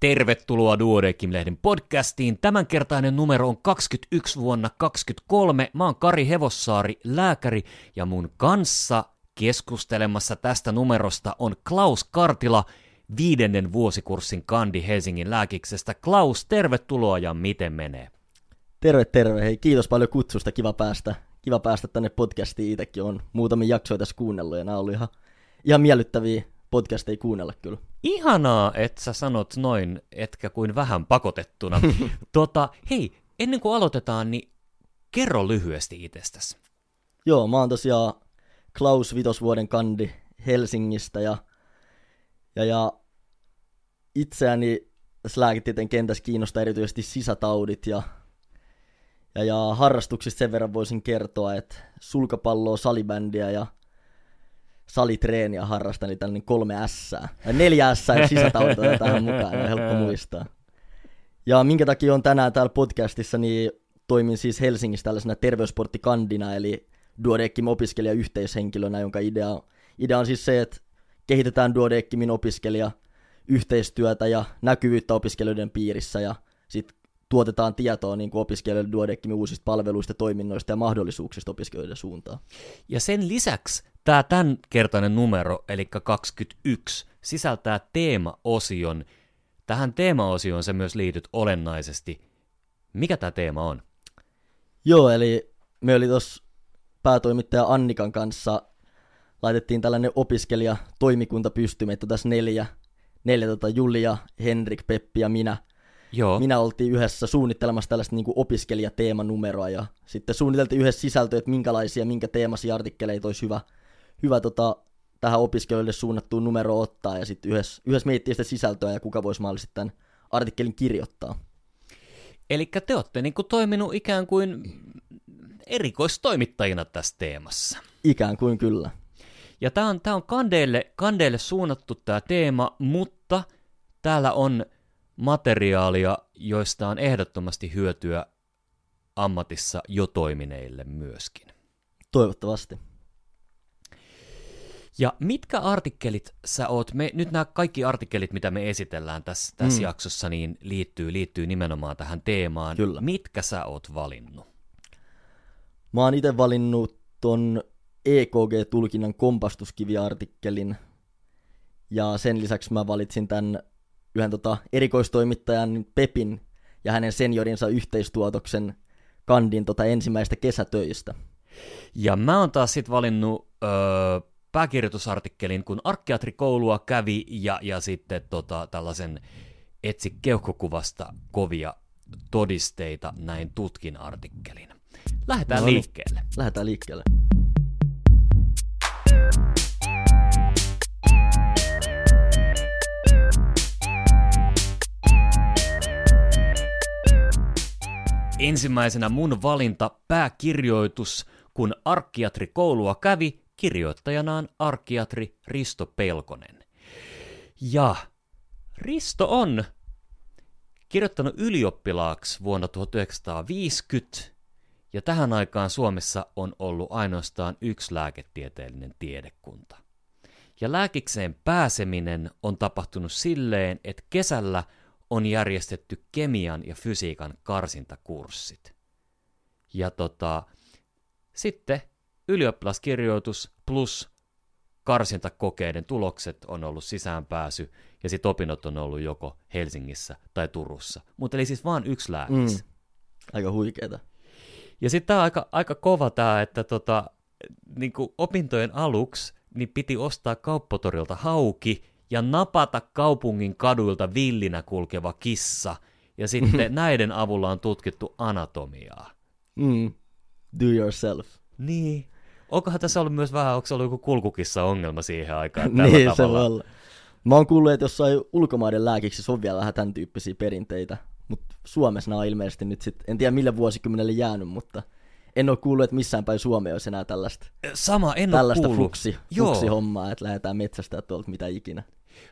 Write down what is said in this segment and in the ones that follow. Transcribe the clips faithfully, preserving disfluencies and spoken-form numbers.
Tervetuloa Duodecim-lehden podcastiin. Tämänkertainen numero on kaksikymmentäyksi vuonna kaksikymmentäkolme. Mä oon Kari Hevossaari, lääkäri, ja mun kanssa keskustelemassa tästä numerosta on Klaus Kartila, viidennen vuosikurssin kandi Helsingin lääkiksestä. Klaus, tervetuloa ja miten menee? Terve, terve. Hei, kiitos paljon kutsusta. Kiva päästä, kiva päästä tänne podcastiin. Itsekin on muutamia jaksoja tässä kuunnellut ja nämä on ollut ihan, ihan miellyttäviä. Podcast ei kuunnella kyllä. Ihanaa, että sä sanot noin, etkä kuin vähän pakotettuna. tota, hei, ennen kuin aloitetaan, niin kerro lyhyesti itsestäsi. Joo, mä oon tosiaan Klaus vitosvuoden kandi Helsingistä ja, ja, ja itseäni tässä lääketieteen kentässä kiinnostaa erityisesti sisätaudit ja, ja, ja harrastuksista sen verran voisin kertoa, että sulkapalloa, salibändiä ja salitreeniä harrastan, eli tällainen kolme ässää. Ja neljä ässää ja sisätautoja tähän mukaan, on helppo muistaa. Ja minkä takia on tänään täällä podcastissa, niin toimin siis Helsingissä tällaisena terveysporttikandina, eli Duodecim-opiskelijayhteishenkilönä, jonka idea, idea on siis se, että kehitetään Duodecimin opiskelijayhteistyötä ja näkyvyyttä opiskelijoiden piirissä, ja sitten tuotetaan tietoa niin kuin opiskelijoille Duodecimin uusista palveluista, toiminnoista ja mahdollisuuksista opiskelijoiden suuntaan. Ja sen lisäksi tämä tämänkertainen numero, eli kaksikymmentäyksi, sisältää teemaosion. Tähän teemaosioon sä myös liityt olennaisesti. Mikä tämä teema on? Joo, eli me oli tuossa päätoimittaja Annikan kanssa, laitettiin tällainen opiskelijatoimikunta pysty, meitä tässä neljä, neljä tota Julia, Henrik, Peppi ja minä. Joo. Minä oltiin yhdessä suunnittelemassa tällaista niin kuin opiskelijateemanumeroa ja sitten suunniteltiin yhdessä sisältöä, että minkälaisia, minkä teemaisia artikkeleita olisi hyvä, hyvä tota, tähän opiskelijoille suunnattuun numeroon ottaa ja sitten yhdessä, yhdessä miettii sitä sisältöä ja kuka voisi mahdollisesti tämän artikkelin kirjoittaa. Eli te olette niin kuin toiminut ikään kuin erikoistoimittajina tässä teemassa. Ikään kuin kyllä. Ja tämä on, tämä on kandeille, kandeille suunnattu tämä teema, mutta täällä on materiaalia, joista on ehdottomasti hyötyä ammatissa jo toimineille myöskin. Toivottavasti. Ja mitkä artikkelit sä oot? Me, nyt nämä kaikki artikkelit, mitä me esitellään tässä, tässä mm. jaksossa, niin liittyy, liittyy nimenomaan tähän teemaan. Kyllä. Mitkä sä oot valinnut? Mä oon itse valinnut ton E K G-tulkinnan kompastuskivi-artikkelin, ja sen lisäksi mä valitsin tämän yhden tota erikoistoimittajan Pepin ja hänen seniorinsa yhteistuotoksen kandin tota ensimmäistä kesätöistä. Ja mä oon taas sit valinnut öö, pääkirjoitusartikkelin, kun arkkiatrikoulua kävi, ja, ja sitten tota, tällaisen etsi keuhkokuvasta kovia todisteita, näin tutkin artikkelin. Lähdetään no niin. liikkeelle. Lähdetään liikkeelle. Ensimmäisenä mun valinta pääkirjoitus, kun arkkiatrikoulua kävi, kirjoittajanaan arkkiatri Risto Pelkonen. Ja Risto on kirjoittanut ylioppilaaksi vuonna tuhatyhdeksänsataaviisikymmentä, ja tähän aikaan Suomessa on ollut ainoastaan yksi lääketieteellinen tiedekunta. Ja lääkikseen pääseminen on tapahtunut silleen, että kesällä on järjestetty kemian ja fysiikan karsintakurssit. Ja tota, sitten ylioppilaskirjoitus plus karsintakokeiden tulokset on ollut sisäänpääsy, ja sitten opinnot on ollut joko Helsingissä tai Turussa. Mutta eli siis vaan yksi lääkis. Mm. Aika huikeeta. Ja sitten tämä on aika, aika kova tämä, että tota, niinku opintojen aluksi niin piti ostaa Kauppotorilta hauki, ja napata kaupungin kaduilta villinä kulkeva kissa, ja sitten näiden avulla on tutkittu anatomiaa. Mm. Do yourself. Niin. Onkohan tässä ollut myös vähän, onko se ollut joku kulkukissa-ongelma siihen aikaan tällä niin, tavalla? Niin, se voi. Mä oon kuullut, että jossain ulkomaiden lääkiksissä on vielä vähän tämän tyyppisiä perinteitä, mutta Suomessa nämä on ilmeisesti nyt sitten, en tiedä millä vuosikymmenellä jäänyt, mutta en ole kuullut, että missään päin Suomea olisi enää tällaista, Sama, en tällaista fluksi, fluksihommaa, että lähdetään metsästää tuolta mitä ikinä.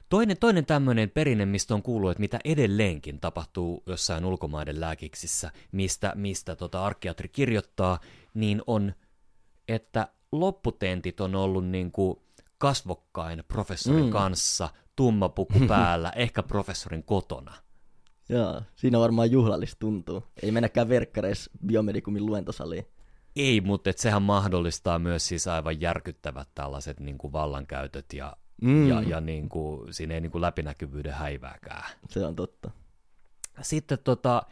Toinen, toinen tämmöinen perinne, mistä on kuullut, että mitä edelleenkin tapahtuu jossain ulkomaiden lääkiksissä, mistä, mistä tota arkkiatri kirjoittaa, niin on, että lopputentit on ollut niin kuin kasvokkain professorin mm. kanssa tumma puku päällä, ehkä professorin kotona. Joo, siinä varmaan juhlallista tuntuu. Ei mennäkään verkkareissa biomedikumin luentosaliin. Ei, mutta et sehän mahdollistaa myös siis aivan järkyttävät tällaiset niin kuin vallankäytöt ja, mm. ja, ja niin kuin, siinä ei niin kuin läpinäkyvyyden häivääkään. Se on totta. Sitten tota,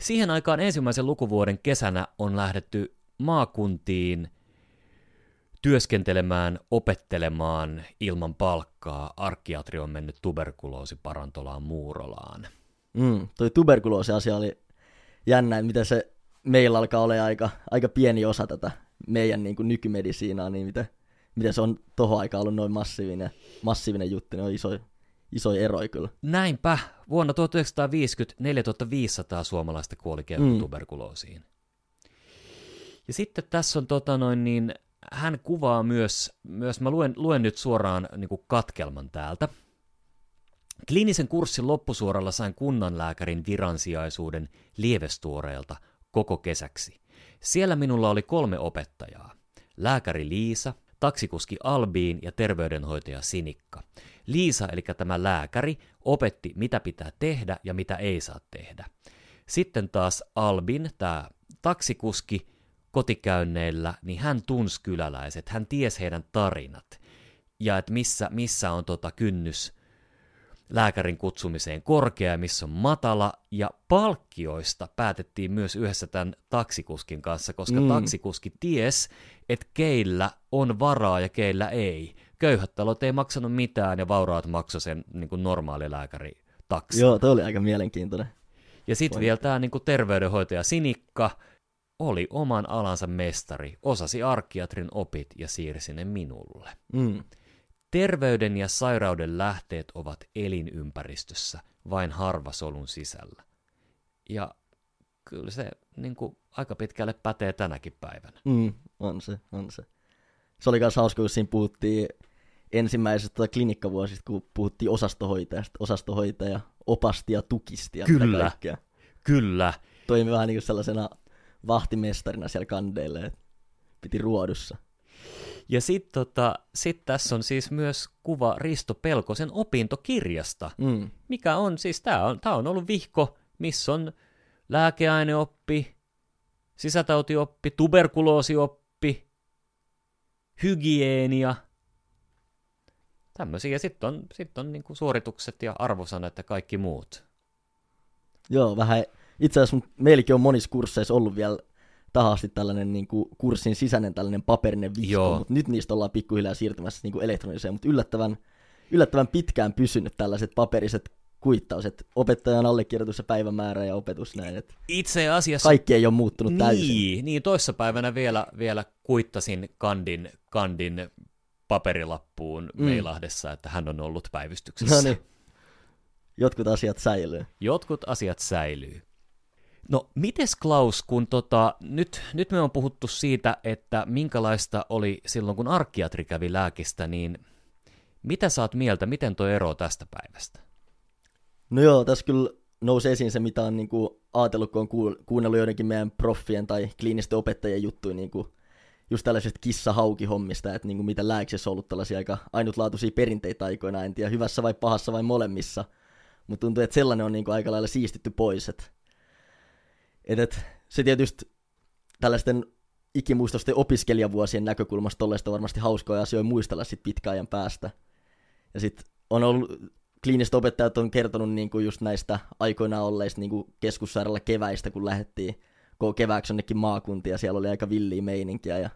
siihen aikaan ensimmäisen lukuvuoden kesänä on lähdetty maakuntiin työskentelemään, opettelemaan ilman palkkaa. Arkiatri on mennyt tuberkuloosiparantolaan Muurolaan. Mm, toi tuberkuloosiasia oli jännä, että miten se meillä alkaa olla aika, aika pieni osa tätä meidän niin kuin nykymedisiinaa, niin miten, miten se on tohon aikaan ollut noin massiivinen, massiivinen juttu, ne on isoja iso eroja kyllä. Näinpä. Vuonna tuhatyhdeksänsataaviisikymmentä neljätuhattaviisisataa suomalaista kuoli keuhkotuberkuloosiin. Mm. Ja sitten tässä on tota noin niin, hän kuvaa myös, myös mä luen, luen nyt suoraan niin kuin katkelman täältä. Kliinisen kurssin loppusuoralla sain kunnanlääkärin viransijaisuuden Lievestuoreelta koko kesäksi. Siellä minulla oli kolme opettajaa. Lääkäri Liisa, taksikuski Albin ja terveydenhoitaja Sinikka. Liisa, eli tämä lääkäri, opetti mitä pitää tehdä ja mitä ei saa tehdä. Sitten taas Albin, tämä taksikuski kotikäynneillä, niin hän tunsi kyläläiset, hän tiesi heidän tarinat ja että missä, missä on tota kynnys lääkärin kutsumiseen korkea ja missä on matala, ja palkkioista päätettiin myös yhdessä tämän taksikuskin kanssa, koska mm. taksikuski ties, että keillä on varaa ja keillä ei. Köyhät talot ei maksanut mitään ja vauraat maksoi sen niin kuin normaali lääkäri taksi. Joo, toi oli aika mielenkiintoinen. Ja sitten vielä tämä niin kuin terveydenhoitaja Sinikka oli oman alansa mestari, osasi arkiatrin opit ja siirsi ne minulle. Mm. Terveyden ja sairauden lähteet ovat elinympäristössä, vain harva solun sisällä. Ja kyllä se niin kuin, aika pitkälle pätee tänäkin päivänä. Mm, on se, on se. Se oli myös hauska, kun siinä puhuttiin ensimmäisestä klinikkavuosista, kun puhuttiin osastohoitajasta, osastohoitaja, opasti ja tukisti. Ja kyllä, kyllä. Toimi vähän niin kuin sellaisena vahtimestarina siellä kandeille, että piti ruodussa. Ja sitten tota, sit tässä on siis myös kuva Risto Pelkosen opintokirjasta, mm. mikä on siis, tämä on, on ollut vihko, missä on lääkeaineoppi, sisätautioppi, tuberkuloosioppi, hygienia, tämmöisiä. Ja sitten on, sit on niinku suoritukset ja arvosanat ja kaikki muut. Joo, vähän itse asiassa meilläkin on monissa kursseissa ollut vielä tahasti tällainen niin kuin, kurssin sisäinen tällainen paperinen vihko, mutta nyt niistä ollaan pikkuhiljaa siirtymässä niin kuin elektroniseen, mutta yllättävän, yllättävän pitkään pysynyt tällaiset paperiset kuittauset, opettajan allekirjoitus ja päivämäärä ja opetus näin, että itse asiassa kaikki ei ole muuttunut niin, täysin. Niin, toissapäivänä vielä, vielä kuittasin kandin, kandin paperilappuun mm. Meilahdessa, että hän on ollut päivystyksessä. No niin, jotkut asiat säilyy. Jotkut asiat säilyy. No, mites Klaus, kun tota, nyt, nyt me on puhuttu siitä, että minkälaista oli silloin, kun arkiatri kävi lääkistä, niin mitä sä oot mieltä, miten toi ero tästä päivästä? No joo, tässä kyllä nousi esiin se, mitä on niin kuin ajatellut, kun on kuunnellut joidenkin meidän proffien tai kliinisten opettajien juttuja, niin kuin just tällaisista kissa-hauki-hommista, että niin kuin mitä lääksessä on ollut tällaisia aika ainutlaatuisia perinteitä aikoina, en tiedä hyvässä vai pahassa vai molemmissa, mutta tuntuu, että sellainen on niin kuin aika lailla siistitty pois, että Et, et, se tietysti tällaisten ikimuistoisten opiskelijavuosien näkökulmasta tolleista varmasti hauskoja asioita muistella sit pitkän ajan päästä. Ja sitten on ollut, kliiniset opettajat on kertonut niinku just näistä aikoinaan olleista niinku keskussairaala keväistä, kun lähdettiin kevääksi jonnekin maakuntiin ja siellä oli aika villiä meininkiä ja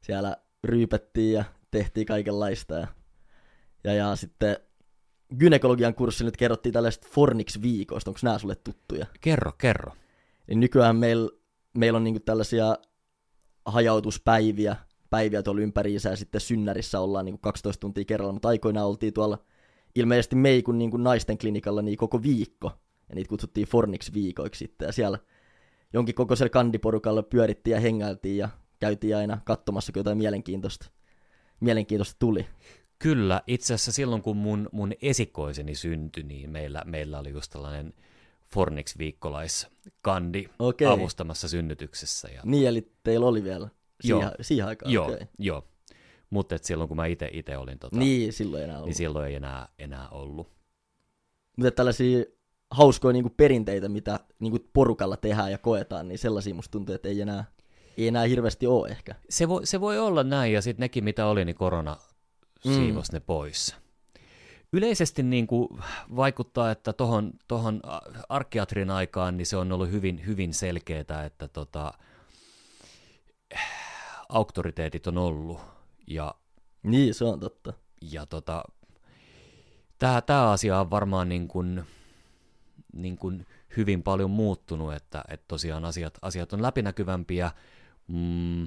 siellä ryypättiin ja tehtiin kaikenlaista. Ja, ja, ja sitten gynekologian kurssilla nyt kerrottiin tällaista forniksviikoista, onko nämä sulle tuttuja? Kerro, kerro. Niin nykyään meillä meil on niinku tällaisia hajautuspäiviä, päiviä tuolla ympäriinsä ja sitten synnärissä ollaan niinku kaksitoista tuntia kerralla, mutta aikoinaan oltiin tuolla ilmeisesti meikun niinku naisten klinikalla niin koko viikko, ja niitä kutsuttiin forniksviikoiksi sitten, ja siellä jonkin kokoisella kandiporukalla pyörittiin ja hengailtiin ja käytiin aina katsomassa, kun jotain mielenkiintoista, mielenkiintoista tuli. Kyllä, itse asiassa silloin kun mun, mun esikoiseni syntyi, niin meillä, meillä oli just tällainen forniksviikkolaiskandi okay. avustamassa synnytyksessä. Ja niin, eli teillä oli vielä siihen, siihen aikaan. Joo, okay. joo. Mutta silloin, kun mä ite, ite olin, tota, niin, silloin, enää niin silloin ei enää, enää ollut. Mutta tällaisia hauskoja niinku perinteitä, mitä niinku porukalla tehdään ja koetaan, niin sellaisia musta tuntuu, että ei enää, ei enää hirveästi ole ehkä. Se voi, se voi olla näin, ja sitten nekin, mitä oli, niin korona siivosi mm. ne pois. Yleisesti niin kuin vaikuttaa, että tohon, tohon arkiatrin aikaan niin se on ollut hyvin, hyvin selkeää, että tota, auktoriteetit on ollut. Ja, niin, se on totta. Ja tota, tää, tää asia on varmaan niin kuin, niin kuin hyvin paljon muuttunut, että et tosiaan asiat, asiat on läpinäkyvämpiä mm,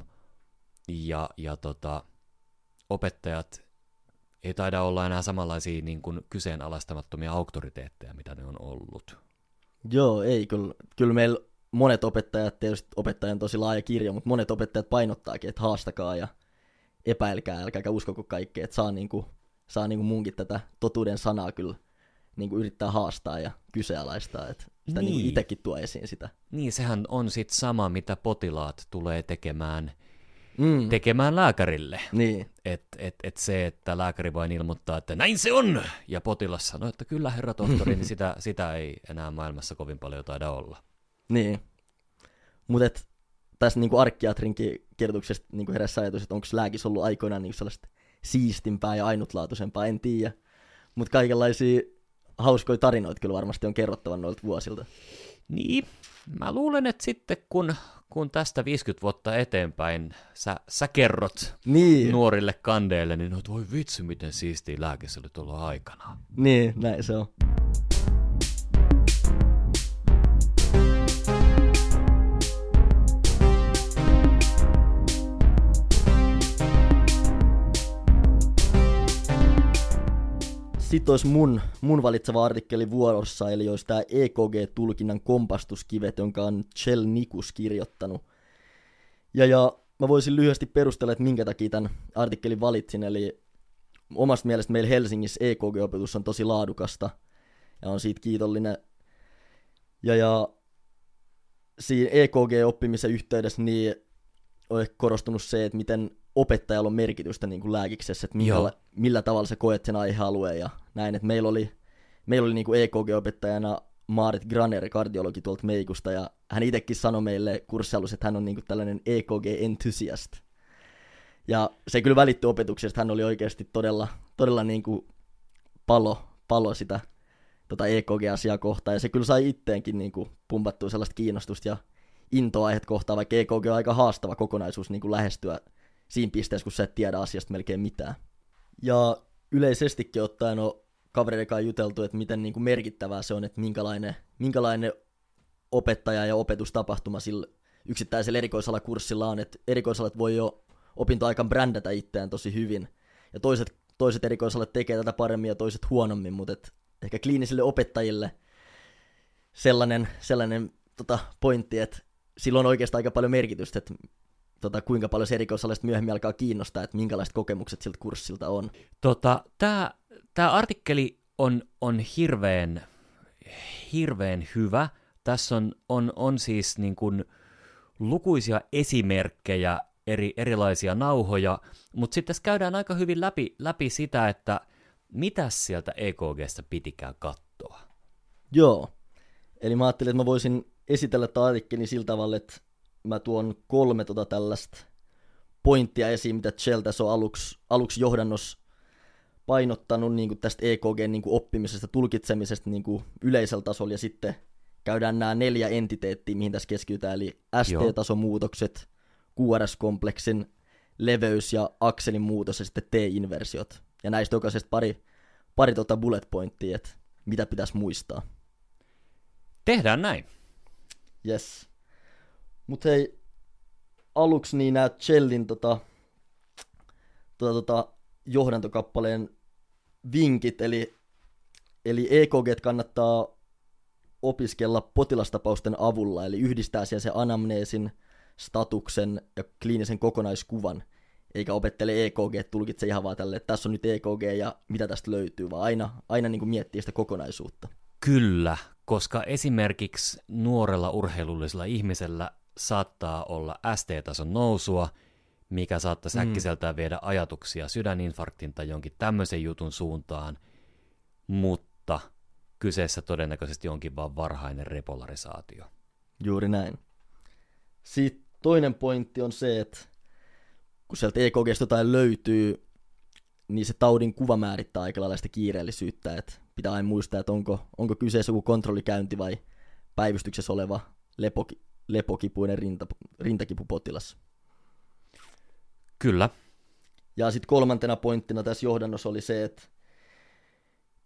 ja, ja tota, opettajat ei taida olla enää samanlaisia niin kuin kyseenalaistamattomia auktoriteetteja, mitä ne on ollut. Joo, ei kyllä. Kyllä meillä monet opettajat, tietysti opettajan on tosi laaja kirja, mutta monet opettajat painottaakin, että haastakaa ja epäilkää, älkääkä uskoko kaikkea, että saa, niin kuin, saa niin kuin munkin tätä totuuden sanaa kyllä niin kuin yrittää haastaa ja kyseenalaistaa, että sitä niin. Niin kuin itsekin tuo esiin sitä. Niin, sehän on sitten sama, mitä potilaat tulee tekemään Mm. tekemään lääkärille. Niin. Et, et, et se, että lääkäri vain ilmoittaa, että näin se on, ja potilas sanoo, että kyllä herra tohtori, niin sitä, sitä ei enää maailmassa kovin paljon taida olla. Niin. Mutta tässä niinku arkkiatrinkin kertomuksesta niinku heräsi ajatus, että onko lääkis ollut aikoinaan niinku sellaista siistimpää ja ainutlaatuisempaa, en tiedä. Mutta kaikenlaisia hauskoja tarinoita kyllä varmasti on kerrottavan noilta vuosilta. Niin. Mä luulen, että sitten kun, kun tästä viisikymmentä vuotta eteenpäin sä, sä kerrot niin. nuorille kandeille, niin no voi vitsi, miten siistiä lääkis oli tuolla aikanaan. Niin, näin se on. Sitten olisi mun, mun valitseva artikkeli vuorossa, eli olisi tämä E K G-tulkinnan kompastuskivet, jonka on Chelnikus kirjoittanut. Ja, ja mä voisin lyhyesti perustella, että minkä takia tämän artikkelin valitsin, eli omasta mielestä meillä Helsingissä E K G-opetus on tosi laadukasta, ja on siitä kiitollinen. Ja, ja siinä E K G-oppimisen yhteydessä niin on ehkä korostunut se, että miten opettajalla on merkitystä niin kuin lääkiksessä, että millä, millä tavalla sä koet sen aihealueen ja näin. Että meillä oli, meillä oli niin kuin E K G-opettajana Maaret Graner, kardiologi tuolta Meikusta, ja hän itsekin sanoi meille kurssialussa, että hän on niin kuin tällainen E K G-enthusiast. Ja se kyllä välittyi opetuksesta, hän oli oikeasti todella, todella niin kuin palo, palo sitä tota E K G-asiaa kohtaan, ja se kyllä sai itteenkin niin kuin pumpattua sellaista kiinnostusta ja intoa aiheet kohtaan, vaikka E K G on aika haastava kokonaisuus niin kuin lähestyä siinä pisteessä, kun sä et tiedä asiasta melkein mitään. Ja yleisestikin ottaen on kavereiden kanssa juteltu, että miten niin kuin merkittävää se on, että minkälainen, minkälainen opettaja- ja opetustapahtuma sillä yksittäisellä erikoisalakurssilla on. Että erikoisalat voi jo opintoaikaan brändätä itseään tosi hyvin. Ja toiset, toiset erikoisalat tekee tätä paremmin ja toiset huonommin, mutta et ehkä kliinisille opettajille sellainen, sellainen tota pointti, että sillä on oikeastaan aika paljon merkitystä, että Tota, kuinka paljon se erikoisalaiset myöhemmin alkaa kiinnostaa, että minkälaiset kokemukset siltä kurssilta on. Tota, tää, tää artikkeli on, on hirveän, hirveän hyvä. Tässä on, on, on siis niin kun lukuisia esimerkkejä, eri, erilaisia nauhoja, mutta sitten tässä käydään aika hyvin läpi, läpi sitä, että mitä sieltä E K G:stä pitikään katsoa. Joo, eli mä ajattelin, että mä voisin esitellä tämän artikkelin sillä tavalla, että mä tuon kolme tota tällaista pointtia esiin, mitä Chell tässä on aluksi, aluksi johdannossa painottanut niin kuin tästä E K G:n niin kuin oppimisesta, tulkitsemisesta niin kuin yleisellä tasolla, ja sitten käydään nämä neljä entiteettiä, mihin tässä keskitytään, eli S T-tasomuutokset, Q R S-kompleksin leveys ja akselin muutos, ja sitten T-inversiot. Ja näistä jokaisesta pari, pari tota bullet pointtia, että mitä pitäisi muistaa. Tehdään näin. Yes. Mutta hei, aluksi niin nämä Chellin tota, tota, tota, johdantokappaleen vinkit, eli, eli E K G:t kannattaa opiskella potilastapausten avulla, eli yhdistää siellä sen anamneesin, statuksen ja kliinisen kokonaiskuvan, eikä opettele E K G:t tulkitse ihan vaan tälleen, että tässä on nyt E K G ja mitä tästä löytyy, vaan aina, aina niin kuin miettii sitä kokonaisuutta. Kyllä, koska esimerkiksi nuorella urheilullisella ihmisellä saattaa olla S T-tason nousua, mikä saattaisi äkkiseltään viedä ajatuksia sydäninfarktin tai jonkin tämmöisen jutun suuntaan, mutta kyseessä todennäköisesti onkin vaan varhainen repolarisaatio. Juuri näin. Sitten toinen pointti on se, että kun sieltä E K G:stä jotain löytyy, niin se taudin kuva määrittää aika lailla sitä kiireellisyyttä. Että pitää aina muistaa, että onko, onko kyseessä joku kontrollikäynti vai päivystyksessä oleva lepoki, lepokipuinen rinta, rintakipupotilas. Kyllä. Ja sitten kolmantena pointtina tässä johdannossa oli se, että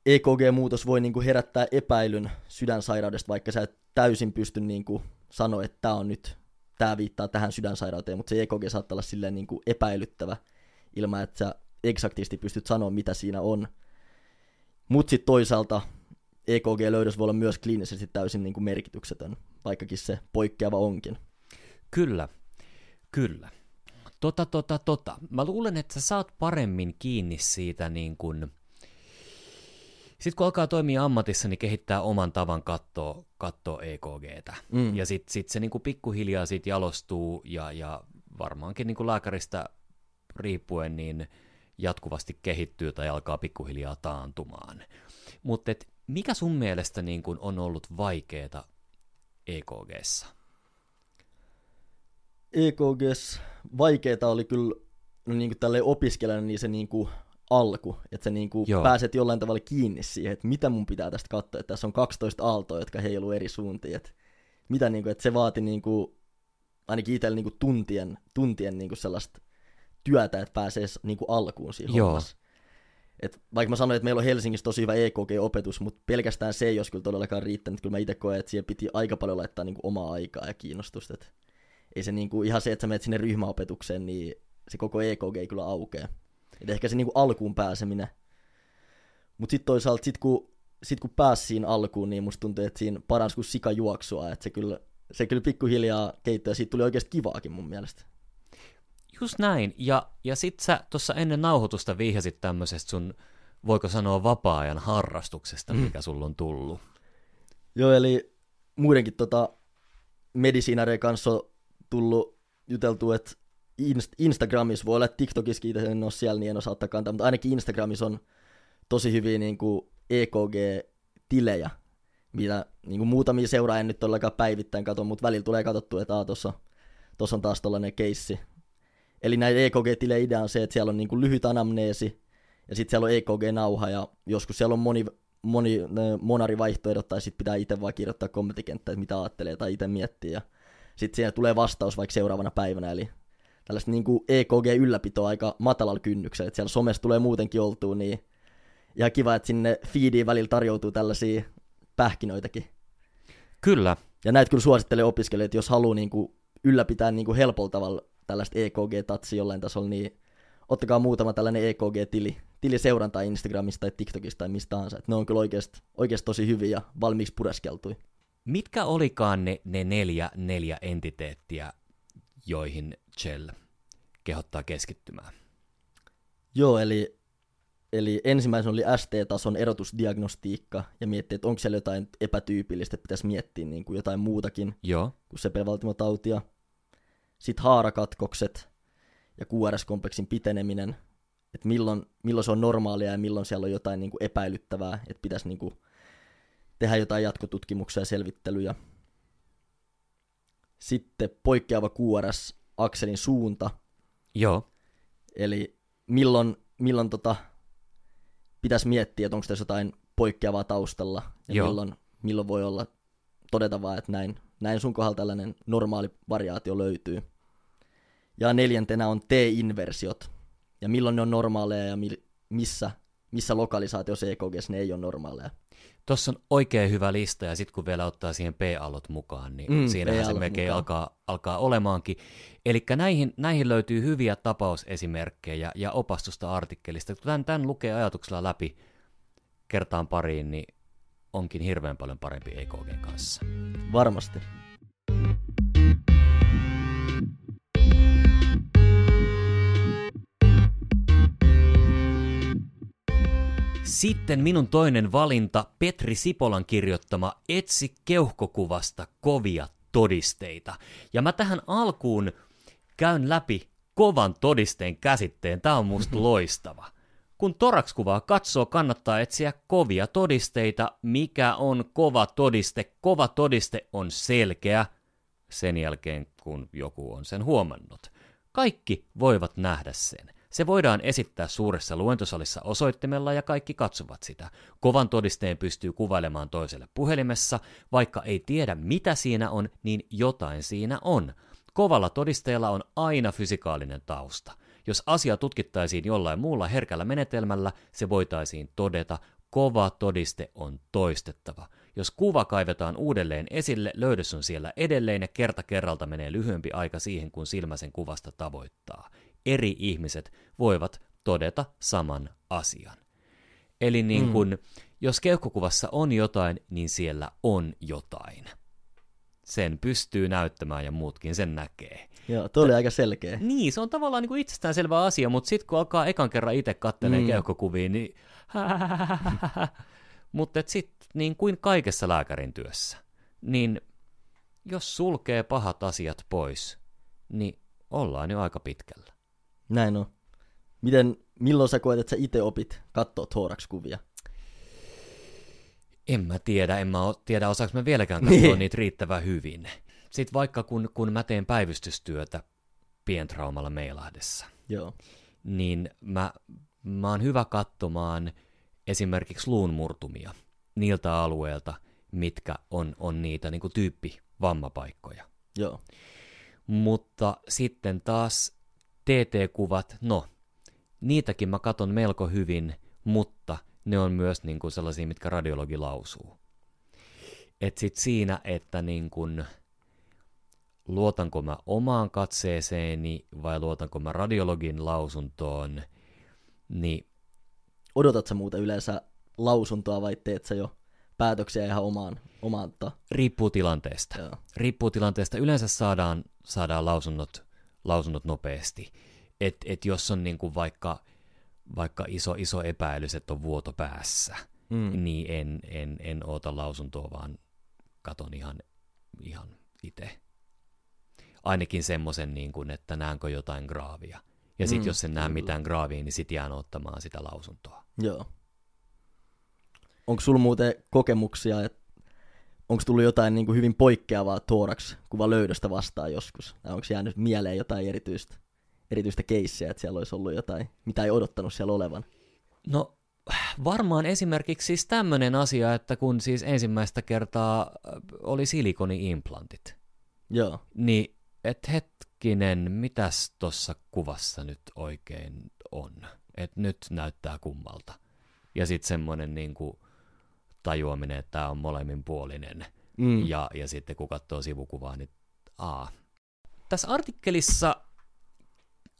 E K G-muutos voi niinku herättää epäilyn sydänsairaudesta, vaikka sä et täysin pysty niinku sanoa, että tämä on nyt, tämä viittaa tähän sydänsairauteen, mutta se E K G saattaa olla silleen niinku epäilyttävä ilman, että sä eksaktisti pystyt sanoa, mitä siinä on. Mutta sitten toisaalta E K G-löydös voi olla myös kliinisesti täysin niinku merkityksetön, vaikkakin se poikkeava onkin. Kyllä, kyllä. Tota, tota, tota. Mä luulen, että sä saat paremmin kiinni siitä niin kun... Sitten kun alkaa toimia ammatissa, niin kehittää oman tavan katsoa, katsoa E K G:tä. Mm. Ja sitten sit se niin kun pikkuhiljaa siitä jalostuu ja, ja varmaankin niin kun lääkäristä riippuen niin jatkuvasti kehittyy tai alkaa pikkuhiljaa taantumaan. Mutta mikä sun mielestä niin kun on ollut vaikeaa E K G:ssä? E K G:ssä vaikeeta oli kyllä no niin kuin tälleen opiskelijana niin se niin kuin alku, että sä niin kuin pääset jollain tavalla kiinni siihen, että mitä mun pitää tästä katsoa, että tässä on kaksitoista aaltoa, jotka heiluu eri suuntiin, että, mitä niin kuin, että se vaati niin kuin, ainakin itsellä niin kuin tuntien, tuntien niin kuin sellaista työtä, että pääsee niin kuin alkuun siinä Joo. hommassa. Et vaikka mä sanoin, että meillä on Helsingissä tosi hyvä E K G-opetus, mutta pelkästään se ei olisi kyllä todellakaan riittänyt, kyllä mä itse koen, että siihen piti aika paljon laittaa niin kuin omaa aikaa ja kiinnostusta, että ei se niinku, ihan se, että sä menet sinne ryhmäopetukseen, niin se koko E K G ei kyllä aukea. Et ehkä se niinku alkuun pääseminen. Mutta sitten toisaalta, sit kun, sit kun pääsi siinä alkuun, niin musta tuntuu, että siinä paransi kuin sikajuoksua. Et se kyllä, se kyllä pikkuhiljaa keittyi ja siitä tuli oikeasti kivaakin mun mielestä. Just näin. Ja, ja sitten sä tuossa ennen nauhoitusta vihjasit tämmöisestä sun, voiko sanoa, vapaa-ajan harrastuksesta, mikä sulla on tullut. Joo, eli muidenkin tota, medisiinareiden kanssa tullut juteltu, että Instagramissa voi olla, että TikTokissa en ole siellä, niin en osaa ottaa kantaa, mutta ainakin Instagramissa on tosi hyviä niin kuin E K G-tilejä, mitä niin kuin muutamia seuraa, en nyt todellakaan päivittäin katso, mutta välillä tulee katsottua, että tuossa on taas tollainen keissi. Eli näitä E K G-tilejä idea on se, että siellä on niin kuin lyhyt anamneesi, ja sitten siellä on E K G-nauha, ja joskus siellä on moni, moni, monarivaihtoehdot, tai sitten pitää itse vaan kirjoittaa kommenttikenttä, että mitä ajattelee, tai itse miettii, ja sitten siinä tulee vastaus vaikka seuraavana päivänä, eli tällaista niin kuin E K G-ylläpitoa aika matalalla kynnyksellä, että siellä somessa tulee muutenkin oltua, niin ihan kiva, että sinne feediin välillä tarjoutuu tällaisia pähkinöitäkin. Kyllä. Ja näitä kyllä suosittelee opiskelijoille, että jos haluaa niin kuin ylläpitää niin kuin helpolla tavalla tällaista E K G-tatsia jollain tasolla, niin ottakaa muutama tällainen E K G-tili, tili seurantaa Instagramista tai TikTokista tai mistä tahansa, että ne on kyllä oikeasti, oikeasti tosi hyviä ja valmiiksi pureskeltui. Mitkä olikaan ne, ne neljä, neljä entiteettiä, joihin Chell kehottaa keskittymään? Joo, eli, eli ensimmäisenä oli S T-tason erotusdiagnostiikka, ja miettii, että onko siellä jotain epätyypillistä, että pitäisi miettiä niin kuin jotain muutakin Joo. kuin sepelvaltimotautia. Sitten haarakatkokset ja Q R S-kompleksin piteneminen, että milloin, milloin se on normaalia ja milloin siellä on jotain niin kuin epäilyttävää, että pitäisi... Niin kuin tehdään jotain jatkotutkimuksia ja selvittelyjä. Sitten poikkeava Q R S-akselin suunta. Joo. Eli milloin, milloin tota, pitäisi miettiä, että onko tässä jotain poikkeavaa taustalla. Ja milloin, milloin voi olla todeta vaan, että näin, näin sun kohdalla tällainen normaali variaatio löytyy. Ja neljäntenä on T-inversiot. Ja milloin ne on normaaleja ja mi- missä... missä lokalisaatiossa E K G:ssä ne ei ole normaaleja. Tuossa on oikein hyvä lista, ja sitten kun vielä ottaa siihen P-aallot mukaan, niin mm, siinähän se melkein alkaa, alkaa olemaankin. Eli näihin, näihin löytyy hyviä tapausesimerkkejä ja opastusta artikkelista. Kun tämän, tämän lukee ajatuksella läpi kertaan pariin, niin onkin hirveän paljon parempi E K G:n kanssa. Varmasti. Sitten minun toinen valinta, Petri Sipolan kirjoittama Etsi keuhkokuvasta kovia todisteita. Ja mä tähän alkuun käyn läpi kovan todisteen käsitteen. Tämä on musta loistava. Kun torakskuvaa katsoo, kannattaa etsiä kovia todisteita. Mikä on kova todiste? Kova todiste on selkeä sen jälkeen, kun joku on sen huomannut. Kaikki voivat nähdä sen. Se voidaan esittää suuressa luentosalissa osoittimella ja kaikki katsovat sitä. Kovan todisteen pystyy kuvailemaan toiselle puhelimessa. Vaikka ei tiedä mitä siinä on, niin jotain siinä on. Kovalla todisteella on aina fysikaalinen tausta. Jos asia tutkittaisiin jollain muulla herkällä menetelmällä, se voitaisiin todeta. Kova todiste on toistettava. Jos kuva kaivetaan uudelleen esille, löydös on siellä edelleen ja kerta kerralta menee lyhyempi aika siihen, kun silmä sen kuvasta tavoittaa. Eri ihmiset voivat todeta saman asian. Eli niin kun, mm. jos keuhkokuvassa on jotain, niin siellä on jotain. Sen pystyy näyttämään ja muutkin sen näkee. Joo, tuo oli T- aika selkeä. Niin, se on tavallaan niin kuin itsestäänselvä asia, mutta sitten kun alkaa ekan kerran itse katselemaan mm. keuhkokuvia, niin mutta sitten niin kuin kaikessa lääkärin työssä, niin jos sulkee pahat asiat pois, niin ollaan jo aika pitkällä. Näin on. Miten, milloin sä koet, että sä itse opit katsoa thorax-kuvia? En mä tiedä, en mä o- tiedä osaanko mä vieläkään katsoa niitä riittävän hyvin. Sitten vaikka kun, kun mä teen päivystystyötä pientraumalla Meilahdessa, joo, niin mä, mä oon hyvä katsomaan esimerkiksi luun murtumia niiltä alueilta, mitkä on, on niitä niin kuin tyyppivammapaikkoja. Joo. Mutta sitten taas T T-kuvat, no, niitäkin mä katon melko hyvin, mutta ne on myös niin kuin sellaisia, mitkä radiologi lausuu. Et sit siinä, että niin kuin, luotanko mä omaan katseeseeni vai luotanko mä radiologin lausuntoon, niin... Odotatko sä muuta yleensä lausuntoa vai teet sä jo päätöksiä ihan omaan, omaan ta? Riippuu tilanteesta. Joo. Riippuu tilanteesta. Yleensä saadaan, saadaan lausunnot, lausunnot nopeasti. Et, et jos on niin kuin vaikka... vaikka iso, iso epäilys, että on vuoto päässä, mm. niin en, en, en oota lausuntoa, vaan katon ihan, ihan itse. Ainakin semmoisen, niin kuin, että näenkö jotain graavia. Ja sitten mm. jos en näe mitään graavia, niin sitten jään ottamaan sitä lausuntoa. Joo. Onko sulla muuten kokemuksia, onko tullut jotain niin kuin hyvin poikkeavaa thorax-kuva löydöstä vastaan joskus? Tai onko jäänyt mieleen jotain erityistä? erityistä keissiä, että siellä olisi ollut jotain, mitä ei odottanut siellä olevan? No varmaan esimerkiksi siis tämmöinen asia, että kun siis ensimmäistä kertaa oli silikoni-implantit, joo, niin et hetkinen, mitäs tuossa kuvassa nyt oikein on? Että nyt näyttää kummalta. Ja sitten semmoinen niin kuin tajuaminen, että tämä on molemminpuolinen. Mm. Ja, ja sitten kun katsoo sivukuvaa, niin aa. Tässä artikkelissa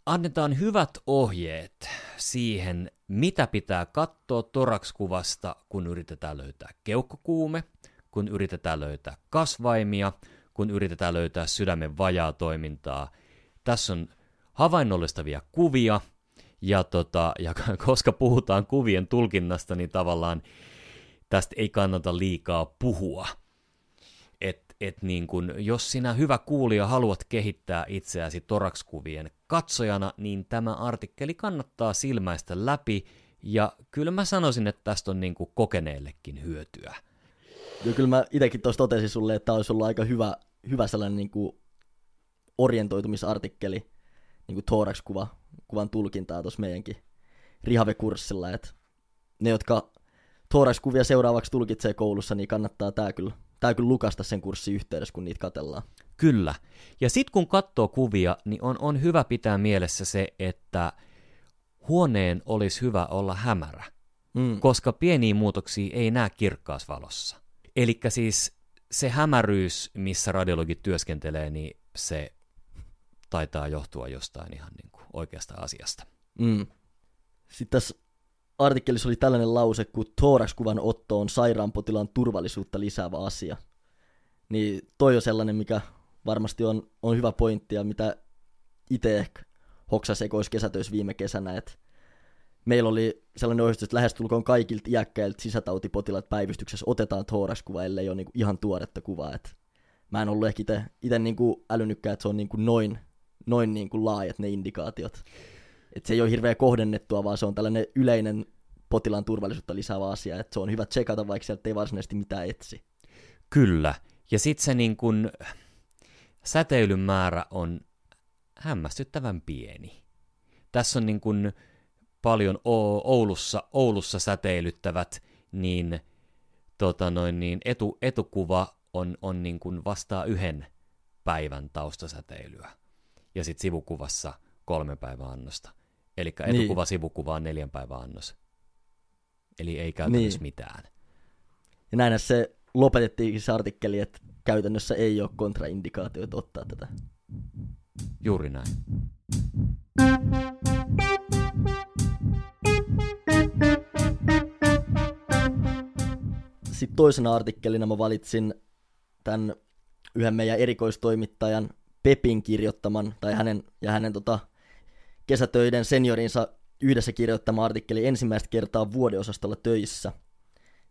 annetaan hyvät ohjeet siihen, mitä pitää katsoa torakskuvasta, kun yritetään löytää keuhkokuume, kun yritetään löytää kasvaimia, kun yritetään löytää sydämen vajaa toimintaa. Tässä on havainnollistavia kuvia, ja, tota, ja koska puhutaan kuvien tulkinnasta, niin tavallaan tästä ei kannata liikaa puhua. Et, et niin kun, jos sinä hyvä kuulija haluat kehittää itseäsi torakskuvien katsojana, niin tämä artikkeli kannattaa silmäistä läpi, ja kyllä mä sanoisin, että tästä on niin kuin kokeneellekin hyötyä. Joo, kyllä mä itsekin tuossa totesin sulle, että tämä olisi ollut aika hyvä, hyvä sellainen niin kuin orientoitumisartikkeli, niin kuin thorax-kuvan tulkintaa tuossa meidänkin Rihave-kurssilla, että ne, jotka thorax-kuvia seuraavaksi tulkitsee koulussa, niin kannattaa tämä kyllä, tämä kyllä lukasta sen kurssin yhteydessä, kun niitä katsellaan. Kyllä. Ja sitten kun katsoo kuvia, niin on, on hyvä pitää mielessä se, että huoneen olisi hyvä olla hämärä, mm. koska pieniä muutoksia ei näe kirkkaassa valossa. Eli siis se hämäryys, missä radiologit työskentelee, niin se taitaa johtua jostain ihan niin kuin oikeasta asiasta. Mm. Sitten tässä artikkelissa oli tällainen lause, kun thorax-kuvan otto on sairaanpotilaan turvallisuutta lisäävä asia. Niin toi on sellainen, mikä varmasti on, on hyvä pointti ja mitä itse ehkä hoksasi ekoiskesätöissä viime kesänä. Et meillä oli sellainen ohjeistus, että lähestulkoon kaikilta iäkkäiltä sisätautipotilaat päivystyksessä otetaan thorax-kuva, ellei ole niinku ihan tuoretta kuvaa. Et mä en ollut ehkä itse niinku älynykkää, että se on niinku noin, noin niin kuin laajat ne indikaatiot. Että se ei ole hirveän kohdennettua, vaan se on tällainen yleinen potilaan turvallisuutta lisäävä asia, että se on hyvä tsekata, vaikka sieltä ei varsinaisesti mitään etsi. Kyllä. Ja sitten se niin kun säteilyn määrä on hämmästyttävän pieni. Tässä on niin kun paljon o- Oulussa, Oulussa säteilyttävät, niin, tota noin, niin etu, etukuva on, on niin kun vastaa yhden päivän taustasäteilyä. Ja sitten sivukuvassa kolmen päivän annosta. Eli etukuva niin. Sivukuva on neljän päivän annos. Eli ei käytännössä niin. mitään. Ja näinhän se lopetettiin se artikkeli, että käytännössä ei ole kontraindikaatioita ottaa tätä. Juuri näin. Sitten toisena artikkelina mä valitsin tämän yhden meidän erikoistoimittajan Pepin kirjoittaman, tai hänen ja hänen tota, kesätöiden seniorinsa yhdessä kirjoittama artikkeli ensimmäistä kertaa vuodeosastolla töissä,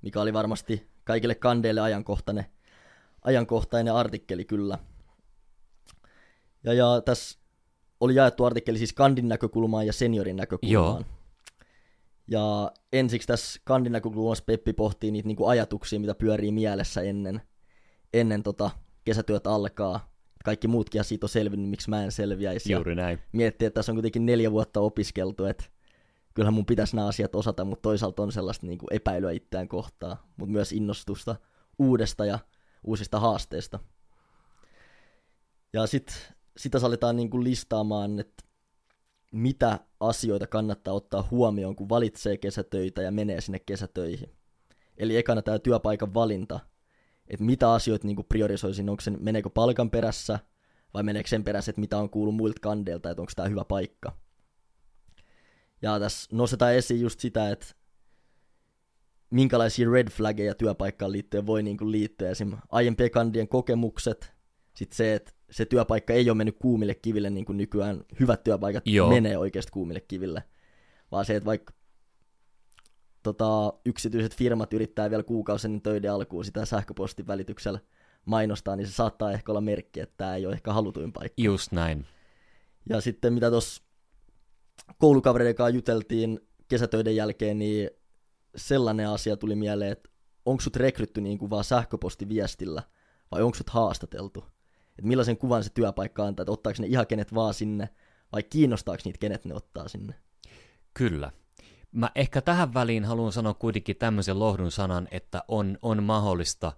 mikä oli varmasti kaikille kandeille ajankohtainen, ajankohtainen artikkeli kyllä. Ja, ja tässä oli jaettu artikkeli siis kandin näkökulmaan ja seniorin näkökulmaan. Joo. Ja ensiksi tässä kandin näkökulmassa Peppi pohtii niitä niinku ajatuksia, mitä pyörii mielessä ennen, ennen tota kesätyöt alkaa. Kaikki muutkin ja siitä on selvinnyt, miksi mä en selviäisi. Juuri näin. Miettii, että tässä on kuitenkin neljä vuotta opiskeltu, että kyllähän mun pitäisi nämä asiat osata, mutta toisaalta on sellaista niin kuin epäilyä itseään kohtaan, mutta myös innostusta uudesta ja uusista haasteista. Ja sitten sitä saletaan niin kuin listaamaan, että mitä asioita kannattaa ottaa huomioon, kun valitsee kesätöitä ja menee sinne kesätöihin. Eli ekana tämä työpaikan valinta, että mitä asioita niin kuin priorisoisin, onko se, meneekö palkan perässä vai meneekö sen perässä, että mitä on kuullut muilta kandeilta, että onko tämä hyvä paikka. Ja tässä nostetaan esiin just sitä, että minkälaisia red flaggeja työpaikkaan liittyen voi niin kuin liittyä. Esimerkiksi aiempien kandien kokemukset, sitten se, että se työpaikka ei ole mennyt kuumille kiville, niin kuin nykyään hyvät työpaikat Joo. menee oikeasti kuumille kiville. Vaan se, että vaikka tota, yksityiset firmat yrittää vielä kuukausien töiden alkuun sitä sähköpostin välityksellä mainostaa, niin se saattaa ehkä olla merkki, että tämä ei ole ehkä halutuin paikka. Just näin. Ja sitten mitä tuossa koulukavereiden kanssa juteltiin kesätöiden jälkeen, niin sellainen asia tuli mieleen, että onko sut rekrytty niin kuin vaan sähköpostiviestillä vai onko sut haastateltu? Että millaisen kuvan se työpaikka antaa, että ottaako ne ihan kenet vaan sinne vai kiinnostaako niitä kenet ne ottaa sinne? Kyllä. Mä ehkä tähän väliin haluan sanoa kuitenkin tämmöisen lohdun sanan, että on, on mahdollista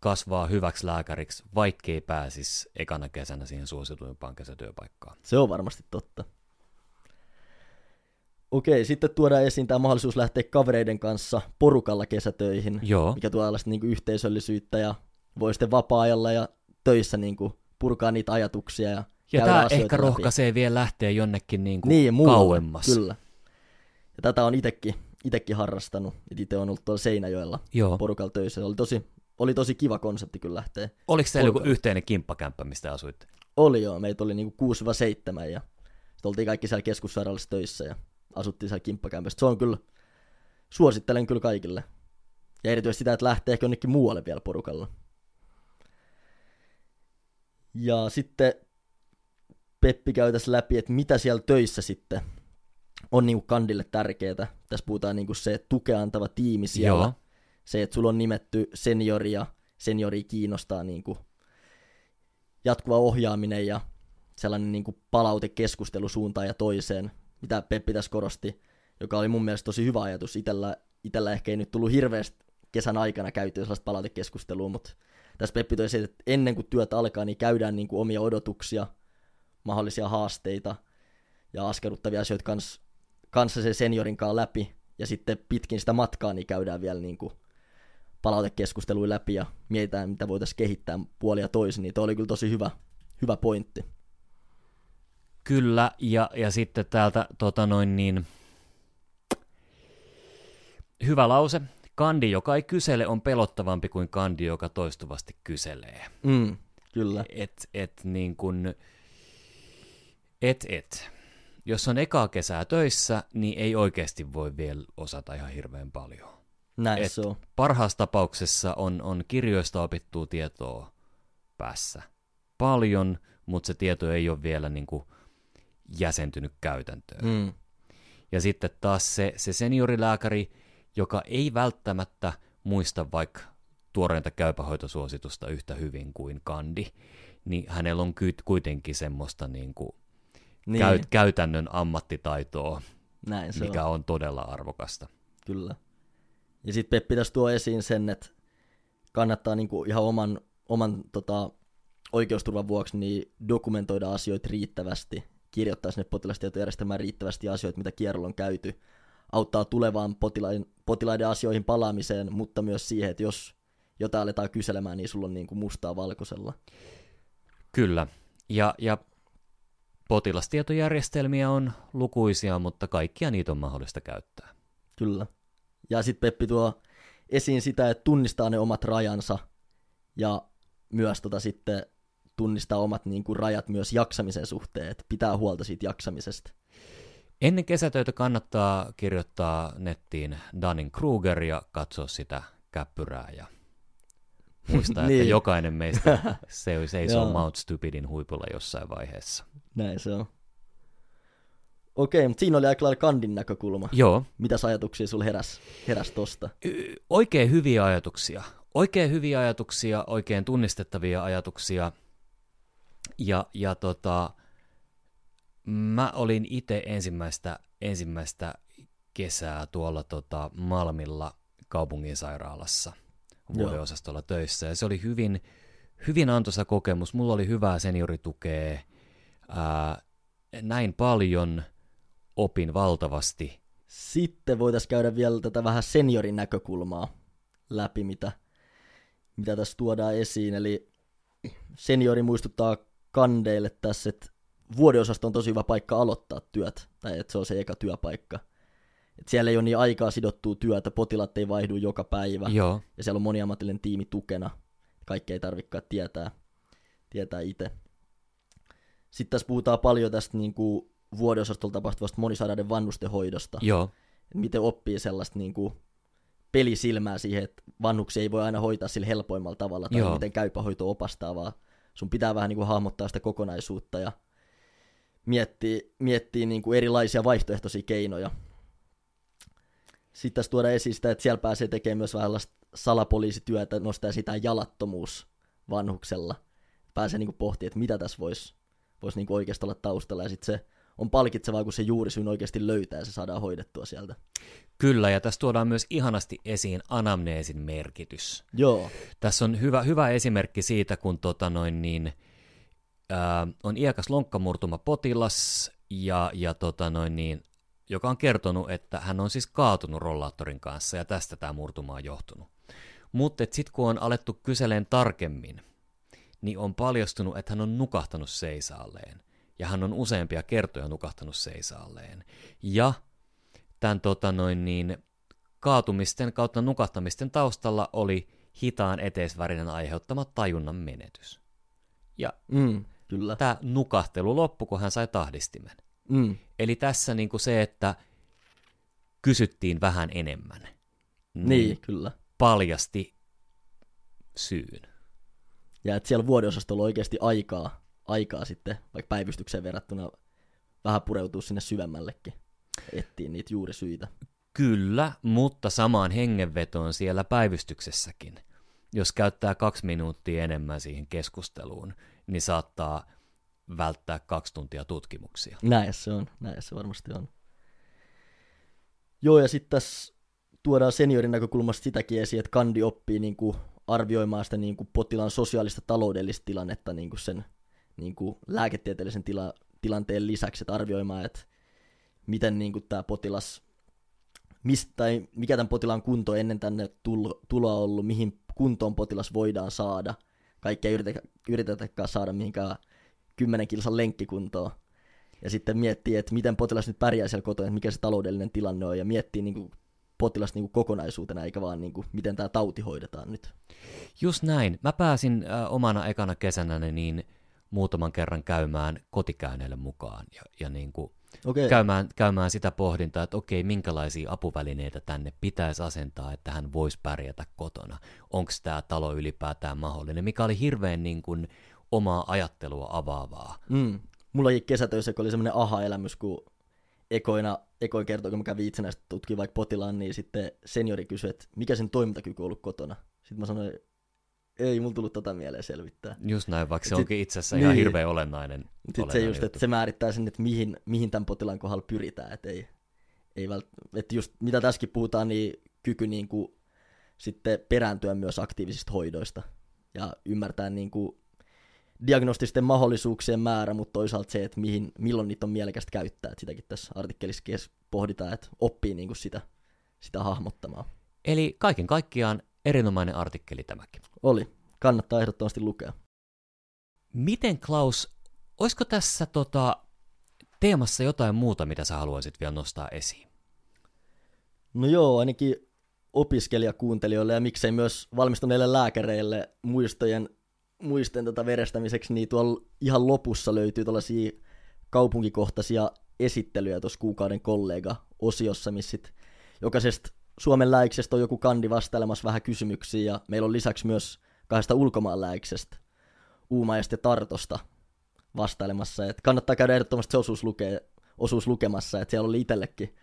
kasvaa hyväksi lääkäriksi, vaikkei pääsisi ekana kesänä siihen suosituimpaan kesätyöpaikkaan. Se on varmasti totta. Okei, sitten tuodaan esiin tämä mahdollisuus lähteä kavereiden kanssa porukalla kesätöihin, Joo. mikä tuo tällaista niin yhteisöllisyyttä ja voi sitten vapaa-ajalla ja töissä niin kuin purkaa niitä ajatuksia. Ja, ja tämä ehkä läpi. Rohkaisee vielä lähteä jonnekin niin kuin niin, muuta, kauemmas. Kyllä. Ja tätä on itsekin harrastanut, että itse on ollut tuolla Seinäjoella Joo. porukalla töissä. Oli tosi, oli tosi kiva konsepti kyllä lähteä. Oliko teillä joku yhteinen kimppakämppä, mistä asuitte? Oli joo, meitä oli niin kuin kuusi seitsemän ja sitten oltiin kaikki siellä keskussairaalassa töissä ja asuttiin siellä kimppakämpästä. Se on kyllä, suosittelen kyllä kaikille. Ja erityisesti sitä, että lähtee ehkä jonnekin muualle vielä porukalla. Ja sitten Peppi käy tässä läpi, että mitä siellä töissä sitten on niin kuin kandille tärkeää. Tässä puhutaan niin kuin se tukea antava tiimi siellä. Joo. Se, että sulla on nimetty seniori ja seniori kiinnostaa niin kuin jatkuva ohjaaminen ja sellainen niin kuin palautekeskustelu suuntaan ja toiseen, mitä Peppi tässä korosti, joka oli mun mielestä tosi hyvä ajatus. Itellä, itellä ehkä ei nyt tullut hirveästi kesän aikana käytyä sellaista palautekeskustelua, mutta tässä Peppi toi se, että ennen kuin työt alkaa, niin käydään niin kuin omia odotuksia, mahdollisia haasteita ja askeluttavia asioita kans, kanssa se seniorinkaan läpi. Ja sitten pitkin sitä matkaa niin käydään vielä niin kuin palautekeskustelua läpi ja mietitään, mitä voitaisiin kehittää puolia toisin. Niin toi oli kyllä tosi hyvä, hyvä pointti. Kyllä, ja, ja sitten täältä tota noin niin, hyvä lause. Kandi, joka ei kysele, on pelottavampi kuin kandi, joka toistuvasti kyselee. Mm, kyllä. Et, et niin kun, et, et. Jos on ekaa kesää töissä, niin ei oikeasti voi vielä osata ihan hirveän paljon. Näin se on. Parhaassa tapauksessa on, on kirjoista opittua tietoa päässä paljon, mutta se tieto ei ole vielä niin kuin jäsentynyt käytäntöön. Mm. Ja sitten taas se, se seniorilääkäri, joka ei välttämättä muista vaikka tuoreinta käypähoitosuositusta yhtä hyvin kuin kandi, niin hänellä on kuitenkin semmoista niin kuin niin. Käy, käytännön ammattitaitoa, näin se mikä on. on todella arvokasta. Kyllä. Ja sitten Peppi tässä tuo esiin sen, että kannattaa niinku ihan oman, oman tota, oikeusturvan vuoksi niin dokumentoida asioita riittävästi, kirjoittaa sinne potilastietojärjestelmään riittävästi asioita, mitä kierrolla on käyty, auttaa tulevaan potilaiden, potilaiden asioihin palaamiseen, mutta myös siihen, että jos jotain aletaan kyselemään, niin sulla on niinku mustaa valkoisella. Kyllä, ja, ja potilastietojärjestelmiä on lukuisia, mutta kaikkia niitä on mahdollista käyttää. Kyllä. Ja sitten Peppi tuo esiin sitä, että tunnistaa ne omat rajansa ja myös tota sitten tunnistaa omat niin kuin, rajat myös jaksamisen suhteen, että pitää huolta siitä jaksamisesta. Ennen kesätöitä kannattaa kirjoittaa nettiin Dunning-Kruger ja katsoa sitä käppyrää ja muistaa, niin. Että jokainen meistä se, se ei se ole Mount Stupidin huipulla jossain vaiheessa. Näin se on. Okei, mutta siinä oli aika kandin näkökulma. Joo. Mitäs ajatuksia sulla heräs, heräs tosta? Oikein hyviä ajatuksia. Oikein hyviä ajatuksia, oikein tunnistettavia ajatuksia. Ja, ja tota, mä olin itse ensimmäistä, ensimmäistä kesää tuolla tota Malmilla kaupunginsairaalassa vuodeosastolla Joo. töissä. Ja se oli hyvin, hyvin antoisa kokemus. Mulla oli hyvää senioritukea. Ää, näin paljon... Opin valtavasti. Sitten voitaisiin käydä vielä tätä vähän seniorin näkökulmaa läpi, mitä, mitä tässä tuodaan esiin. Eli seniori muistuttaa kandeille tässä, että vuodeosasto on tosi hyvä paikka aloittaa työt, tai että se on se eka työpaikka. Et siellä ei ole niin aikaa sidottua työtä, potilaat ei vaihdu joka päivä, Joo. ja siellä on moniammatillinen tiimi tukena. Kaikkea ei tarvitsekaan tietää, tietää itse. Sitten tässä puhutaan paljon tästä niin kuin vuodeosastolla tapahtuvasta monisairaiden vanhusten hoidosta. Joo. Miten oppii sellaista niin kuin pelisilmää siihen, että vanhuksia ei voi aina hoitaa sillä helpoimmalla tavalla, tai Joo. miten käypähoito opastaa, vaan sun pitää vähän niin kuin hahmottaa sitä kokonaisuutta ja miettiä, miettiä niin kuin erilaisia vaihtoehtoisia keinoja. Sitten tässä tuodaan esiin sitä, että siellä pääsee tekemään myös vähän salapoliisityötä, nostaa sitä jalattomuus vanhuksella. Pääsee niin kuin pohtimaan, että mitä tässä voisi voisi niin oikeastaan olla taustalla, ja sitten se on palkitsevaa, kun se juurisyyn oikeasti löytää, ja se saadaan hoidettua sieltä. Kyllä, ja tässä tuodaan myös ihanasti esiin anamneesin merkitys. Joo. Tässä on hyvä, hyvä esimerkki siitä, kun tota noin, niin, ää, on iäkäs lonkkamurtuma potilas, ja, ja tota noin, niin, joka on kertonut, että hän on siis kaatunut rollaattorin kanssa, ja tästä tämä murtuma on johtunut. Mutta sitten kun on alettu kyseleen tarkemmin, niin on paljastunut, että hän on nukahtanut seisaalleen. Ja hän on useampia kertoja nukahtanut seisaalleen. Ja tämän tota noin, niin, kaatumisten kautta nukahtamisten taustalla oli hitaan eteisvärinen aiheuttama tajunnan menetys. Ja mm, kyllä. Tämä nukahtelu loppui, kun hän sai tahdistimen. Mm. Eli tässä niin kuin se, että kysyttiin vähän enemmän, niin, niin kyllä. paljasti syyn. Ja että siellä vuodeosastolla on oikeasti aikaa, aikaa sitten, vaikka päivystykseen verrattuna, vähän pureutuu sinne syvemmällekin, etsiä niitä juurisyitä. Kyllä, mutta samaan hengenvetoon siellä päivystyksessäkin. Jos käyttää kaksi minuuttia enemmän siihen keskusteluun, niin saattaa välttää kaksi tuntia tutkimuksia. Näin se on, näin se varmasti on. Joo, ja sitten tässä tuodaan seniorin näkökulmasta sitäkin esiin, että kandi oppii niinku arvioimaan sitä niin kuin potilaan sosiaalista taloudellista tilannetta niin kuin sen niin kuin lääketieteellisen tila, tilanteen lisäksi, että arvioimaan, että miten niin kuin tämä potilas, mistä, tai mikä tämän potilaan kunto ennen tänne tuloa ollut, mihin kuntoon potilas voidaan saada, kaikkea ei yritetä, yritetäkään saada mihinkään kymmenen kilsan lenkkikuntoon, ja sitten miettii, että miten potilas nyt pärjää siellä kotona, että mikä se taloudellinen tilanne on, ja miettii niin kuin potilasta niin kuin kokonaisuutena, eikä vaan niin kuin, miten tämä tauti hoidetaan nyt. Just näin. Mä pääsin ä, omana ekana kesänäni niin muutaman kerran käymään kotikäynneille mukaan ja, ja niin kuin okay. käymään, käymään sitä pohdintaa, että okei, minkälaisia apuvälineitä tänne pitäisi asentaa, että hän voisi pärjätä kotona. Onko tämä talo ylipäätään mahdollinen, mikä oli hirveän niin kuin omaa ajattelua avaavaa. Mm. Mulla oli kesätöissä, kun oli semmoinen aha-elämys, kun ekoina, ekoin kertoi, kun mä kävin itsenäistä tutkimaan vaikka potilaan, niin sitten seniori kysyi, että mikä sen toimintakyky on ollut kotona. Sitten mä sanoin, ei mulla tullut tota mieleen selvittää. Just näin, vaikka et se sit, onkin itse asiassa niin, ihan hirveän olennainen. Sitten se just, että se määrittää sen, että mihin, mihin tämän potilaan kohdalla pyritään. Että ei, ei vält, että just mitä tässäkin puhutaan, niin kyky niin kuin sitten perääntyä myös aktiivisista hoidoista ja ymmärtää niin kuin diagnostisten mahdollisuuksien määrä, mutta toisaalta se, että mihin, milloin niitä on mielekästä käyttää. Et sitäkin tässä artikkelissa pohditaan, että oppii niin kuin sitä, sitä hahmottamaan. Eli kaiken kaikkiaan erinomainen artikkeli tämäkin. Oli. Kannattaa ehdottomasti lukea. Miten Klaus, olisiko tässä tota, teemassa jotain muuta, mitä sä haluaisit vielä nostaa esiin? No joo, ainakin opiskelijakuuntelijoille ja miksei myös valmistuneille lääkäreille muistojen muisten tätä verestämiseksi, niin tuolla ihan lopussa löytyy tällaisia kaupunkikohtaisia esittelyjä tuossa kuukauden kollega-osiossa, missä jokaisesta Suomen lääksestä on joku kandi vastailemassa vähän kysymyksiä, ja meillä on lisäksi myös kahdesta ulkomaan lääksestä, Uumajasta ja Tartosta vastailemassa. Et kannattaa käydä ehdottomasti se osuus, luke, osuus lukemassa, että siellä oli itsellekin,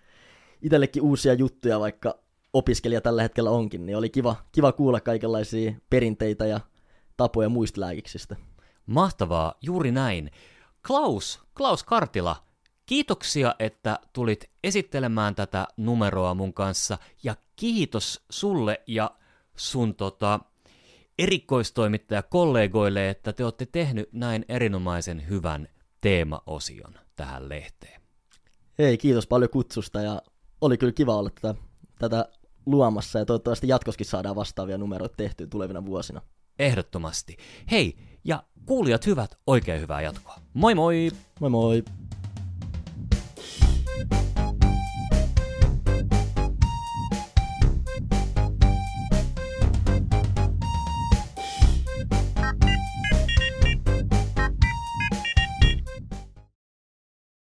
itsellekin uusia juttuja, vaikka opiskelija tällä hetkellä onkin, niin oli kiva, kiva kuulla kaikenlaisia perinteitä ja tapoja muista lääkiksistä. Mahtavaa, juuri näin. Klaus, Klaus Kartila, kiitoksia, että tulit esittelemään tätä numeroa mun kanssa, ja kiitos sulle ja sun tota, erikoistoimittajakollegoille, että te olette tehnyt näin erinomaisen hyvän teemaosion tähän lehteen. Hei, kiitos paljon kutsusta, ja oli kyllä kiva olla tätä, tätä luomassa, ja toivottavasti jatkossakin saadaan vastaavia numeroita tehtyä tulevina vuosina. Ehdottomasti. Hei, ja kuulijat hyvät, oikein hyvää jatkoa. Moi moi! Moi moi!